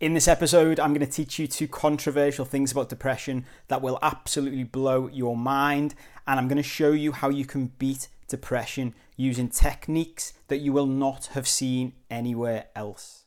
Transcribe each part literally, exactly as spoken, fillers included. In this episode, I'm going to teach you two controversial things about depression that will absolutely blow your mind, and I'm going to show you how you can beat depression using techniques that you will not have seen anywhere else.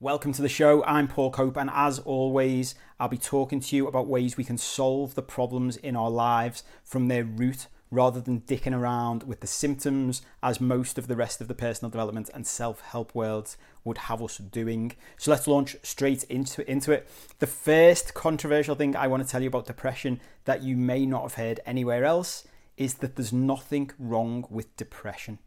Welcome to the show. I'm Paul Cope, and as always, I'll be talking to you about ways we can solve the problems in our lives from their root rather than dicking around with the symptoms, as most of the rest of the personal development and self-help worlds would have us doing. So let's launch straight into, into it. The first controversial thing I want to tell you about depression that you may not have heard anywhere else is that there's nothing wrong with depression.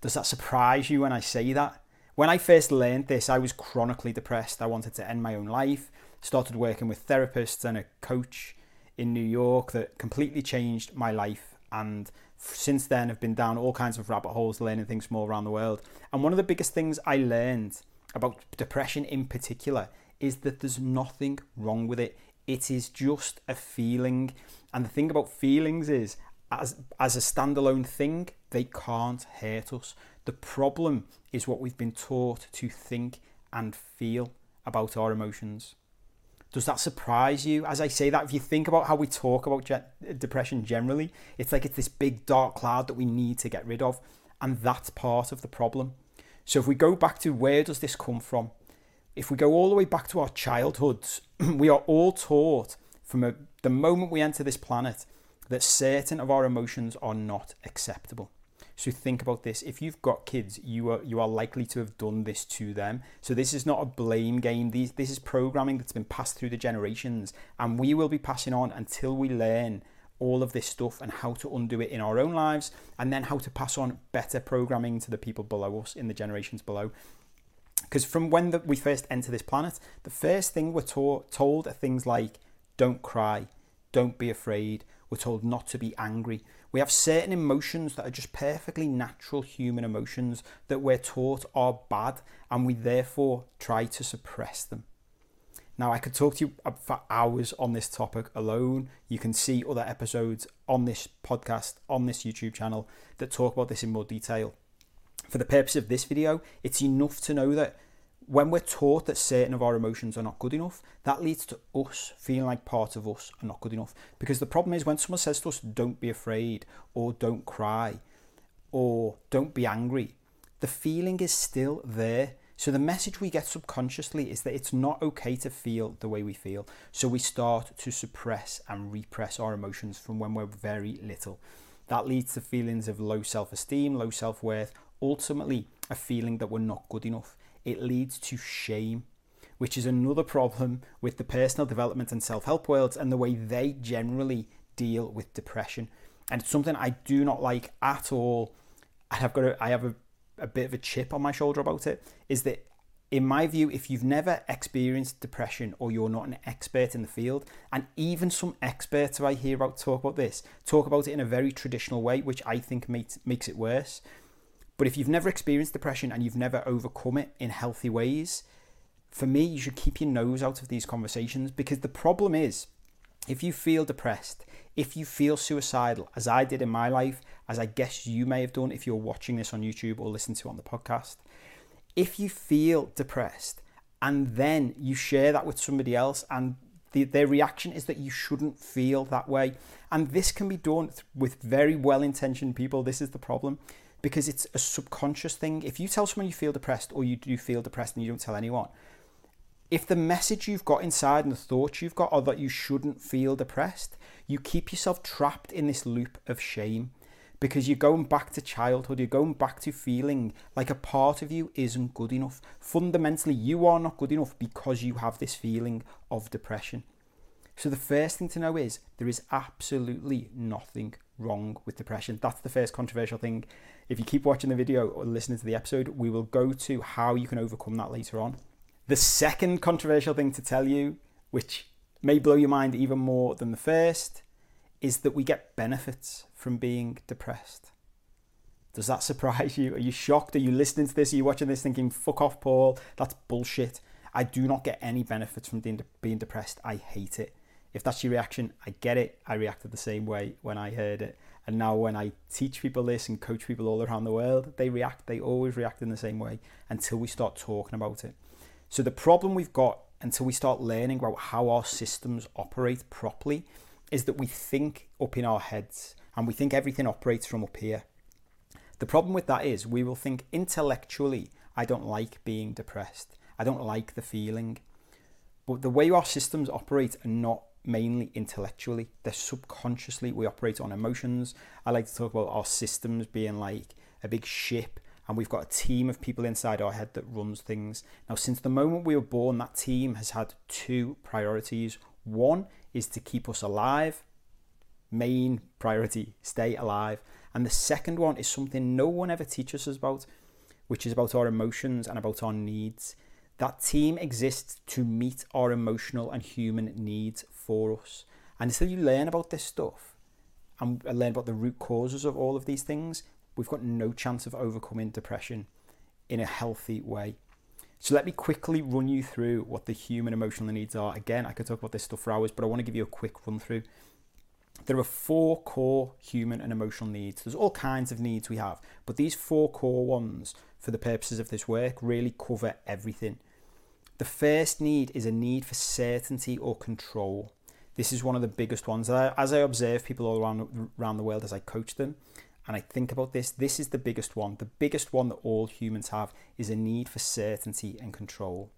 Does that surprise you when I say that? When I first learned this, I was chronically depressed. I wanted to end my own life, started working with therapists and a coach in New York that completely changed my life, and since then have been down all kinds of rabbit holes learning things from all around the world. And one of the biggest things I learned about depression in particular is that there's nothing wrong with it. It is just a feeling, and the thing about feelings is as as a standalone thing they can't hurt us. The problem is what we've been taught to think and feel about our emotions. Does that surprise you? As I say that, if you think about how we talk about ge- depression generally, it's like it's this big dark cloud that we need to get rid of, and that's part of the problem. So if we go back to where does this come from? If we go all the way back to our childhoods, we are all taught from a, the moment we enter this planet that certain of our emotions are not acceptable. So think about this. If you've got kids, you are you are likely to have done this to them. So this is not a blame game. These this is programming that's been passed through the generations, and we will be passing on until we learn all of this stuff and how to undo it in our own lives, and then how to pass on better programming to the people below us in the generations below. Because from when the, we first enter this planet, the first thing we're taught, told are things like, don't cry, don't be afraid. We're told not to be angry. We have certain emotions that are just perfectly natural human emotions that we're taught are bad, and we therefore try to suppress them. Now, I could talk to you for hours on this topic alone. You can see other episodes on this podcast, on this YouTube channel, that talk about this in more detail. For the purpose of this video, it's enough to know that when we're taught that certain of our emotions are not good enough, that leads to us feeling like part of us are not good enough. Because the problem is when someone says to us, don't be afraid, or don't cry, or don't be angry, the feeling is still there. So the message we get subconsciously is that it's not okay to feel the way we feel. So we start to suppress and repress our emotions from when we're very little. That leads to feelings of low self-esteem, low self-worth, ultimately a feeling that we're not good enough. It leads to shame, which is another problem with the personal development and self-help worlds and the way they generally deal with depression. And it's something I do not like at all. I've got a, I have a, a bit of a chip on my shoulder about it, is that in my view, if you've never experienced depression or you're not an expert in the field, and even some experts who I hear about talk about this, talk about it in a very traditional way, which I think makes, makes it worse. But if you've never experienced depression and you've never overcome it in healthy ways, for me, you should keep your nose out of these conversations, because the problem is, if you feel depressed, if you feel suicidal, as I did in my life, as I guess you may have done if you're watching this on YouTube or listening to it on the podcast, if you feel depressed and then you share that with somebody else and The, their reaction is that you shouldn't feel that way. And this can be done th- with very well-intentioned people. This is the problem, because it's a subconscious thing. If you tell someone you feel depressed, or you do feel depressed and you don't tell anyone, if the message you've got inside and the thoughts you've got are that you shouldn't feel depressed, you keep yourself trapped in this loop of shame, because you're going back to childhood, you're going back to feeling like a part of you isn't good enough. Fundamentally, you are not good enough because you have this feeling of depression. So the first thing to know is there is absolutely nothing wrong with depression. That's the first controversial thing. If you keep watching the video or listening to the episode, we will go to how you can overcome that later on. The second controversial thing to tell you, which may blow your mind even more than the first, is that we get benefits from being depressed. Does that surprise you? Are you shocked? Are you listening to this? Are you watching this thinking, fuck off, Paul, that's bullshit. I do not get any benefits from being depressed. I hate it. If that's your reaction, I get it. I reacted the same way when I heard it. And now when I teach people this and coach people all around the world, they react, they always react in the same way until we start talking about it. So the problem we've got until we start learning about how our systems operate properly is that we think up in our heads and we think everything operates from up here. The problem with that is we will think intellectually, I don't like being depressed. I don't like the feeling. But the way our systems operate are not mainly intellectually. They're subconsciously. We operate on emotions. I like to talk about our systems being like a big ship, and we've got a team of people inside our head that runs things. Now, since the moment we were born, that team has had two priorities. One is to keep us alive. Main priority, stay alive. And the second one is something no one ever teaches us about, which is about our emotions and about our needs. That team exists to meet our emotional and human needs for us. And until you learn about this stuff and learn about the root causes of all of these things, we've got no chance of overcoming depression in a healthy way. So let me quickly run you through what the human emotional needs are. Again, I could talk about this stuff for hours, but I want to give you a quick run through. There are four core human and emotional needs. There's all kinds of needs we have, but these four core ones, for the purposes of this work, really cover everything. The first need is a need for certainty or control. This is one of the biggest ones. As I observe people all around, around the world, as I coach them, and I think about this, this is the biggest one. The biggest one that all humans have is a need for certainty and control.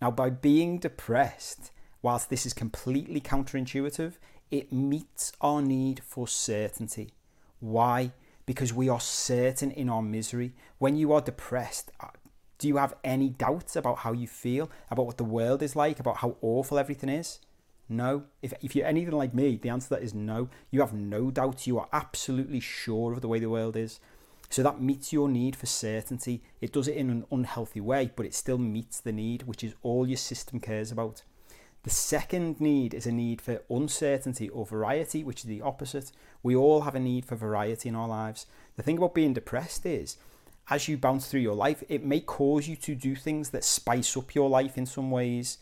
Now, by being depressed, whilst this is completely counterintuitive, it meets our need for certainty. Why? Because we are certain in our misery. When you are depressed, do you have any doubts about how you feel, about what the world is like, about how awful everything is? No. If, if you're anything like me, the answer to that is no. You have no doubts. You are absolutely sure of the way the world is. So that meets your need for certainty. It does it in an unhealthy way, but it still meets the need, which is all your system cares about. The second need is a need for uncertainty or variety, which is the opposite. We all have a need for variety in our lives. The thing about being depressed is, as you bounce through your life, it may cause you to do things that spice up your life in some ways.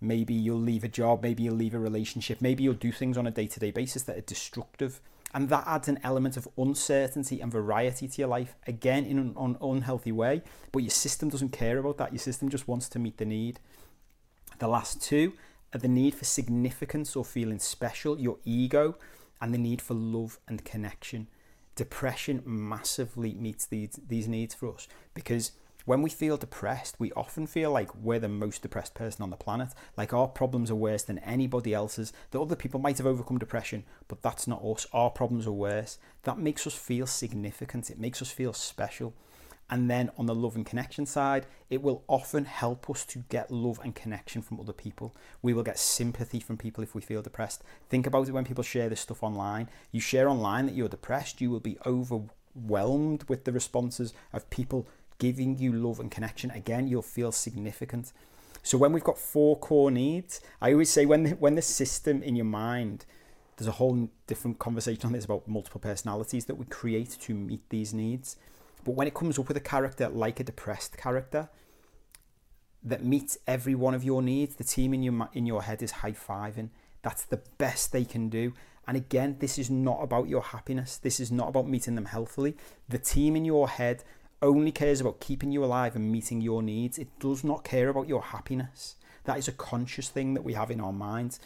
Maybe you'll leave a job, maybe you'll leave a relationship, maybe you'll do things on a day-to-day basis that are destructive. And that adds an element of uncertainty and variety to your life, again, in an un- unhealthy way. But your system doesn't care about that. Your system just wants to meet the need. The last two are the need for significance or feeling special, your ego, and the need for love and connection. Depression massively meets these, these needs for us, because when we feel depressed, we often feel like we're the most depressed person on the planet, like our problems are worse than anybody else's, that other people might have overcome depression, but that's not us. Our problems are worse. That makes us feel significant. It makes us feel special. And then on the love and connection side, it will often help us to get love and connection from other people. We will get sympathy from people if we feel depressed. Think about it when people share this stuff online. You share online that you're depressed, you will be overwhelmed with the responses of people giving you love and connection. Again, you'll feel significant. So when we've got four core needs, I always say when the, when the system in your mind, there's a whole different conversation on this about multiple personalities that we create to meet these needs. But when it comes up with a character like a depressed character that meets every one of your needs, the team in your in your head is high-fiving. That's the best they can do. And again, this is not about your happiness. This is not about meeting them healthily. The team in your head only cares about keeping you alive and meeting your needs. It does not care about your happiness. That is a conscious thing that we have in our minds.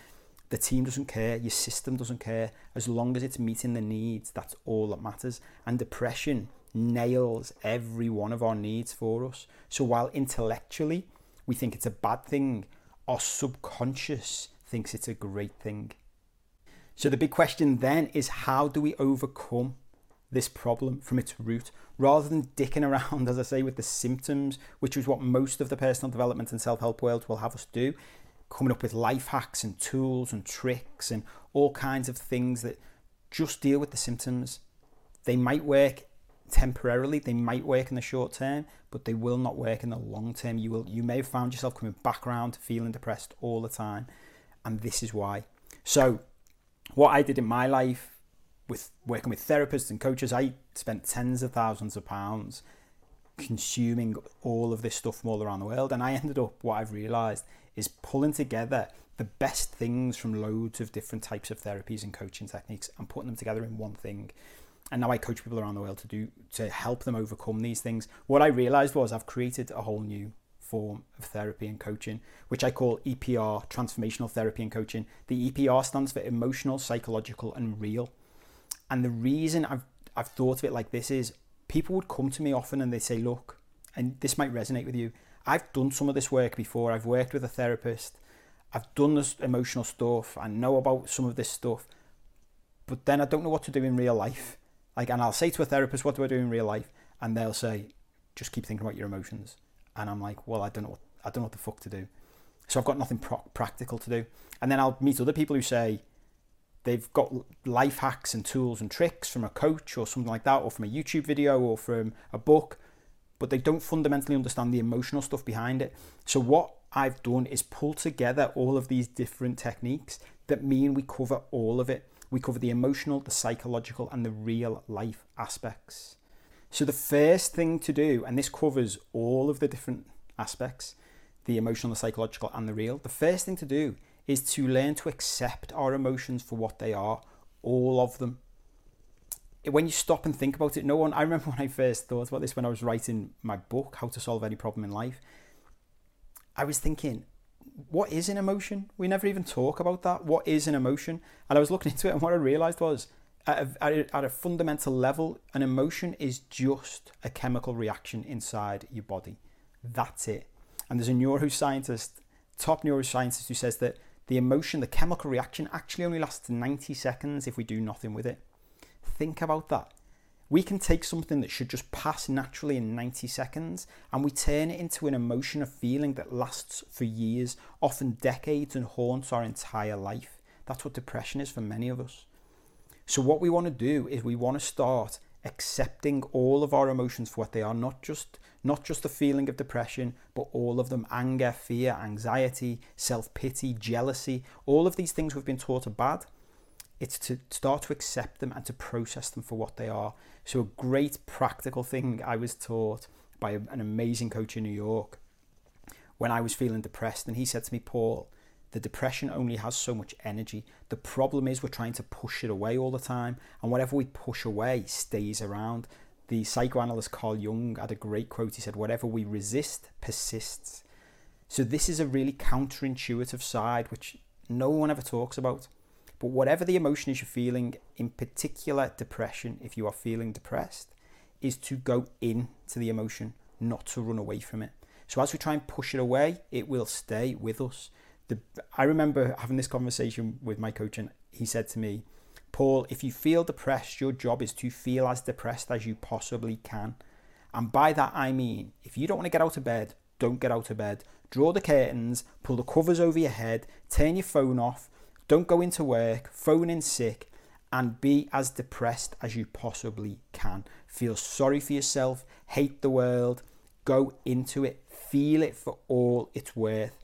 The team doesn't care, your system doesn't care. As long as it's meeting the needs, that's all that matters. And depression nails every one of our needs for us. So while intellectually we think it's a bad thing, our subconscious thinks it's a great thing. So the big question then is, how do we overcome this problem from its root, rather than dicking around, as I say, with the symptoms, which is what most of the personal development and self-help world will have us do, coming up with life hacks and tools and tricks and all kinds of things that just deal with the symptoms. They might work temporarily, they might work in the short term, but they will not work in the long term. You will, you may have found yourself coming back around to feeling depressed all the time, and this is why. So what I did in my life with working with therapists and coaches, I spent tens of thousands of pounds consuming all of this stuff from all around the world, and I ended up, what I've realized is pulling together the best things from loads of different types of therapies and coaching techniques and putting them together in one thing. And now I coach people around the world to do to help them overcome these things. What I realized was I've created a whole new form of therapy and coaching, which I call E P R, Transformational Therapy and Coaching. The E P R stands for Emotional, Psychological and Real. And the reason I've I've thought of it like this is people would come to me often and they say, look, and this might resonate with you, I've done some of this work before. I've worked with a therapist. I've done this emotional stuff. I know about some of this stuff, but then I don't know what to do in real life. Like, and I'll say to a therapist, what do I do in real life? And they'll say, just keep thinking about your emotions. And I'm like, well, I don't know what, I don't know what the fuck to do. So I've got nothing pro- practical to do. And then I'll meet other people who say they've got life hacks and tools and tricks from a coach or something like that, or from a YouTube video or from a book, but they don't fundamentally understand the emotional stuff behind it. So what I've done is pull together all of these different techniques that mean we cover all of it. We cover the emotional, the psychological, and the real life aspects. So the first thing to do, and this covers all of the different aspects, the emotional, the psychological, and the real, the first thing to do is to learn to accept our emotions for what they are, all of them. When you stop and think about it, no one, I remember when I first thought about this, when I was writing my book, How to Solve Any Problem in Life, I was thinking, what is an emotion? We never even talk about that. What is an emotion? And I was looking into it, and what I realized was, at a, at a fundamental level, an emotion is just a chemical reaction inside your body. That's it. And there's a neuroscientist, top neuroscientist, who says that the emotion, the chemical reaction, actually only lasts ninety seconds if we do nothing with it. Think about that. We can take something that should just pass naturally in ninety seconds and we turn it into an emotion, a feeling that lasts for years, often decades, and haunts our entire life. That's what depression is for many of us. So what we want to do is we want to start accepting all of our emotions for what they are, not just not just the feeling of depression, but all of them: anger, fear, anxiety, self-pity, jealousy. All of these things we've been taught are bad. It's to start to accept them and to process them for what they are. So a great practical thing I was taught by an amazing coach in New York when I was feeling depressed, and he said to me, Paul, the depression only has so much energy. The problem is we're trying to push it away all the time, and whatever we push away stays around. The psychoanalyst Carl Jung had a great quote. He said, whatever we resist persists. So this is a really counterintuitive side, which no one ever talks about. But whatever the emotion is you're feeling, in particular depression, if you are feeling depressed, is to go into the emotion, not to run away from it. So as we try and push it away, it will stay with us. The, I remember having this conversation with my coach, and he said to me, Paul, if you feel depressed, your job is to feel as depressed as you possibly can. And by that I mean, if you don't want to get out of bed, don't get out of bed. Draw the curtains, pull the covers over your head, turn your phone off, don't go into work, phone in sick, and be as depressed as you possibly can. Feel sorry for yourself, hate the world, go into it, feel it for all it's worth.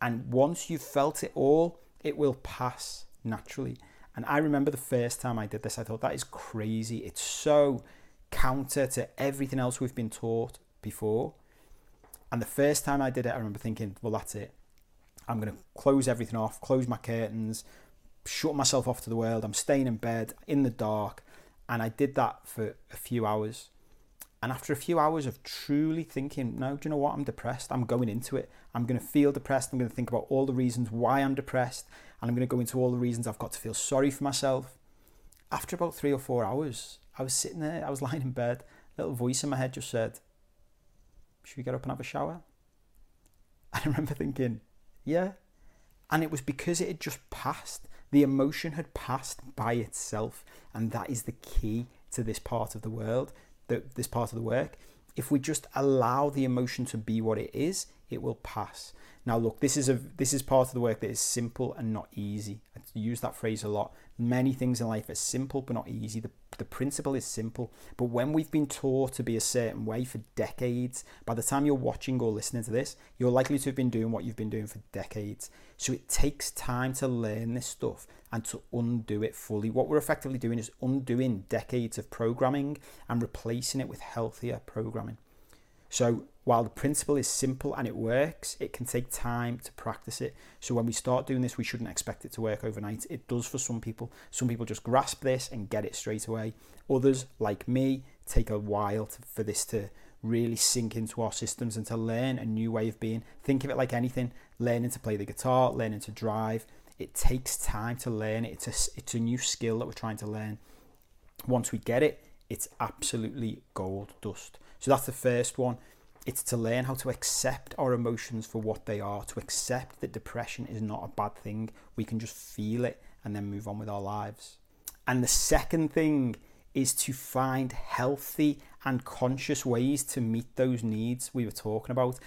And once you've felt it all, it will pass naturally. And I remember the first time I did this, I thought, that is crazy. It's so counter to everything else we've been taught before. And the first time I did it, I remember thinking, well, that's it. I'm going to close everything off, close my curtains, shut myself off to the world. I'm staying in bed, in the dark. And I did that for a few hours. And after a few hours of truly thinking, no, do you know what? I'm depressed. I'm going into it. I'm going to feel depressed. I'm going to think about all the reasons why I'm depressed. And I'm going to go into all the reasons I've got to feel sorry for myself. After about three or four hours, I was sitting there, I was lying in bed. A little voice in my head just said, should we get up and have a shower? I remember thinking, yeah. And it was because it had just passed. The emotion had passed by itself. And that is the key to this part of the world, this part of the work. If we just allow the emotion to be what it is, it will pass. Now, look, this is a this is part of the work that is simple and not easy. I use that phrase a lot. Many things in life are simple but not easy. The, the principle is simple. But when we've been taught to be a certain way for decades, by the time you're watching or listening to this, you're likely to have been doing what you've been doing for decades. So it takes time to learn this stuff and to undo it fully. What we're effectively doing is undoing decades of programming and replacing it with healthier programming. So while the principle is simple and it works, it can take time to practice it. So when we start doing this, we shouldn't expect it to work overnight. It does for some people. Some people just grasp this and get it straight away. Others, like me, take a while to, for this to really sink into our systems and to learn a new way of being. Think of it like anything, learning to play the guitar, learning to drive. It takes time to learn. It's a, it's a new skill that we're trying to learn. Once we get it, it's absolutely gold dust. So that's the first one. It's to learn how to accept our emotions for what they are, to accept that depression is not a bad thing. We can just feel it and then move on with our lives. And the second thing is to find healthy and conscious ways to meet those needs we were talking about.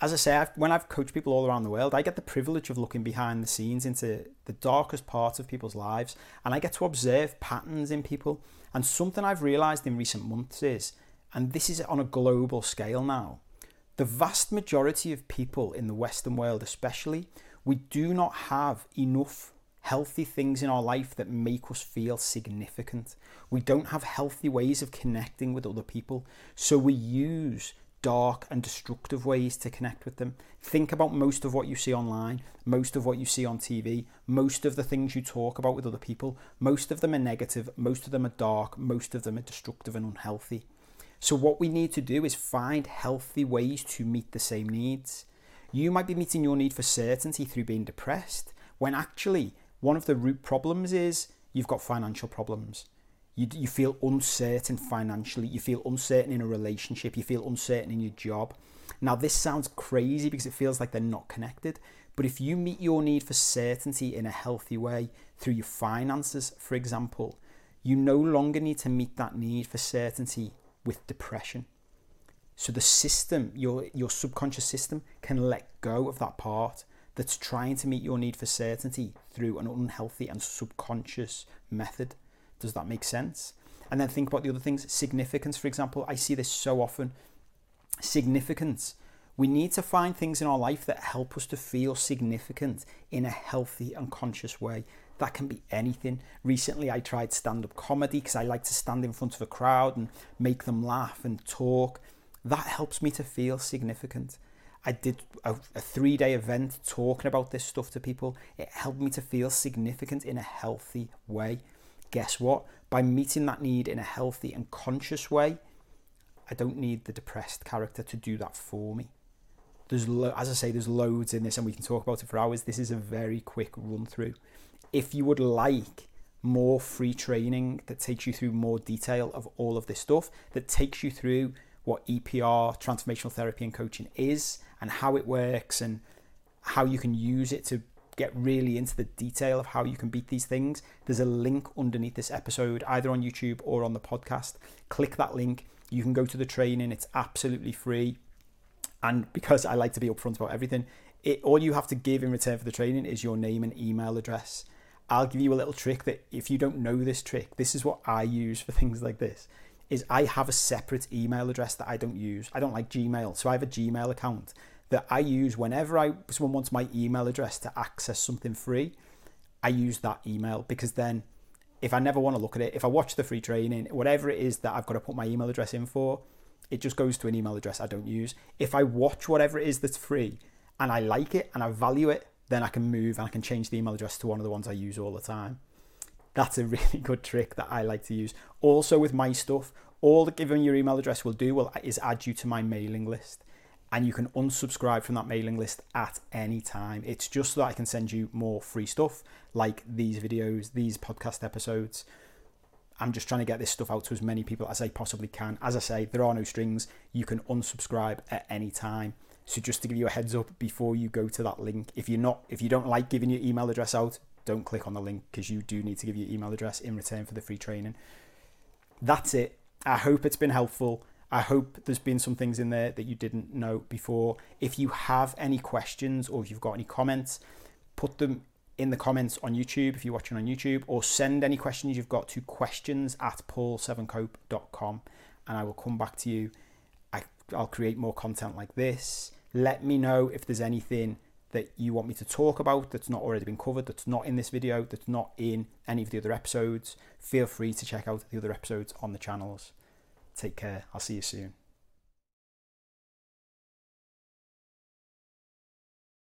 As I say, I've, when I've coached people all around the world, I get the privilege of looking behind the scenes into the darkest parts of people's lives, and I get to observe patterns in people. And something I've realised in recent months is, and this is on a global scale now, the vast majority of people in the Western world especially, we do not have enough healthy things in our life that make us feel significant. We don't have healthy ways of connecting with other people, so we use dark and destructive ways to connect with them. Think about most of what you see online, most of what you see on T V, most of the things you talk about with other people. Most of them are negative, most of them are dark, most of them are destructive and unhealthy. So what we need to do is find healthy ways to meet the same needs. You might be meeting your need for certainty through being depressed, when actually one of the root problems is you've got financial problems. You, you feel uncertain financially, you feel uncertain in a relationship, you feel uncertain in your job. Now this sounds crazy because it feels like they're not connected, but if you meet your need for certainty in a healthy way through your finances, for example, you no longer need to meet that need for certainty with depression. So the system, your, your subconscious system, can let go of that part that's trying to meet your need for certainty through an unhealthy and subconscious method. Does that make sense? And then think about the other things. Significance, for example. I see this so often. Significance. We need to find things in our life that help us to feel significant in a healthy and conscious way. That can be anything. Recently, I tried stand-up comedy because I like to stand in front of a crowd and make them laugh and talk. That helps me to feel significant. I did a, a three-day event talking about this stuff to people. It helped me to feel significant in a healthy way. Guess what? By meeting that need in a healthy and conscious way, I don't need the depressed character to do that for me. There's, lo- as I say, there's loads in this and we can talk about it for hours. This is a very quick run through. If you would like more free training that takes you through more detail of all of this stuff, that takes you through what E P R, transformational therapy and coaching is and how it works and how you can use it to get really into the detail of how you can beat these things, there's a link underneath this episode, either on YouTube or on the podcast. Click that link. You can go to the training. It's absolutely free. And because I like to be upfront about everything, it, all you have to give in return for the training is your name and email address. I'll give you a little trick that if you don't know this trick, this is what I use for things like this, is I have a separate email address that I don't use. I don't like Gmail, so I have a Gmail account that I use whenever I someone wants my email address to access something free. I use that email because then if I never want to look at it, if I watch the free training, whatever it is that I've got to put my email address in for, it just goes to an email address I don't use. If I watch whatever it is that's free and I like it and I value it, then I can move and I can change the email address to one of the ones I use all the time. That's a really good trick that I like to use. Also with my stuff, all that giving your email address will do will, is add you to my mailing list. And you can unsubscribe from that mailing list at any time. It's just so that I can send you more free stuff like these videos, these podcast episodes. I'm just trying to get this stuff out to as many people as I possibly can. As I say, there are no strings. You can unsubscribe at any time. So just to give you a heads up before you go to that link, if you're not, if you don't like giving your email address out, don't click on the link because you do need to give your email address in return for the free training. That's it. I hope it's been helpful. I hope there's been some things in there that you didn't know before. If you have any questions or if you've got any comments, put them in the comments on YouTube if you're watching on YouTube, or send any questions you've got to questions at paul seven cope dot com and I will come back to you. I, I'll create more content like this. Let me know if there's anything that you want me to talk about that's not already been covered, that's not in this video, that's not in any of the other episodes. Feel free to check out the other episodes on the channels. Take care. I'll see you soon.